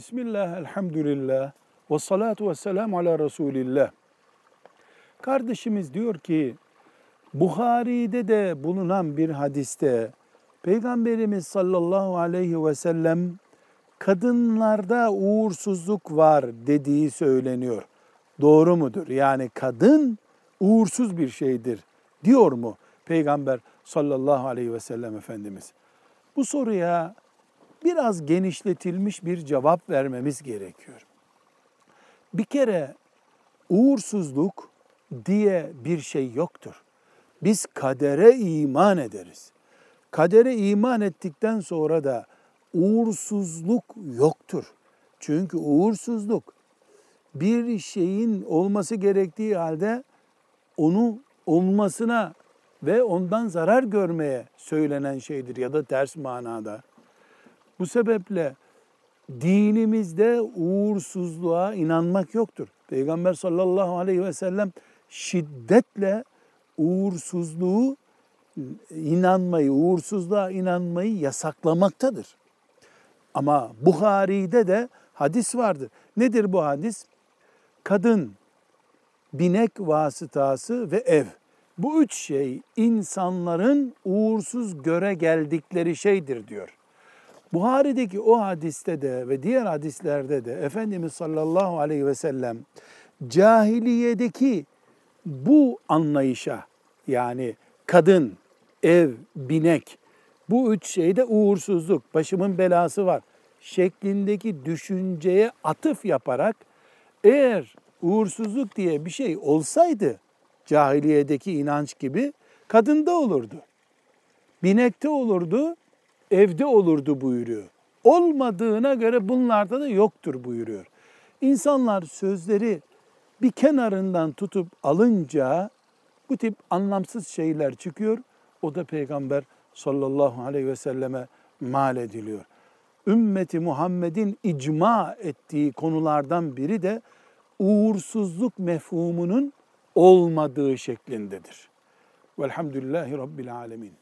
Bismillah, elhamdülillah, ve salatu ve selamu ala Resulillah. Kardeşimiz diyor ki, Buhari'de de bulunan bir hadiste, Peygamberimiz sallallahu aleyhi ve sellem, kadınlarda uğursuzluk var dediği söyleniyor. Doğru mudur? Yani kadın uğursuz bir şeydir diyor mu Peygamber sallallahu aleyhi ve sellem Efendimiz? Bu soruya biraz genişletilmiş bir cevap vermemiz gerekiyor. Bir kere uğursuzluk diye bir şey yoktur. Biz kadere iman ederiz. Kadere iman ettikten sonra da uğursuzluk yoktur. Çünkü uğursuzluk bir şeyin olması gerektiği halde onu olmasına ve ondan zarar görmeye söylenen şeydir ya da ters manada. Bu sebeple dinimizde uğursuzluğa inanmak yoktur. Peygamber sallallahu aleyhi ve sellem şiddetle uğursuzluğa inanmayı yasaklamaktadır. Ama Buhari'de de hadis vardır. Nedir bu hadis? Kadın, binek vasıtası ve ev. Bu üç şey insanların uğursuz göre geldikleri şeydir diyor. Buhari'deki o hadiste de ve diğer hadislerde de Efendimiz sallallahu aleyhi ve sellem cahiliyedeki bu anlayışa, yani kadın, ev, binek, bu üç şeyde uğursuzluk, başımın belası var şeklindeki düşünceye atıf yaparak eğer uğursuzluk diye bir şey olsaydı cahiliyedeki inanç gibi kadında olurdu, binekte olurdu, evde olurdu buyuruyor. Olmadığına göre bunlarda da yoktur buyuruyor. İnsanlar sözleri bir kenarından tutup alınca bu tip anlamsız şeyler çıkıyor. O da Peygamber sallallahu aleyhi ve selleme mal ediliyor. Ümmeti Muhammed'in icma ettiği konulardan biri de uğursuzluk mefhumunun olmadığı şeklindedir. Velhamdülillahi Rabbil alemin.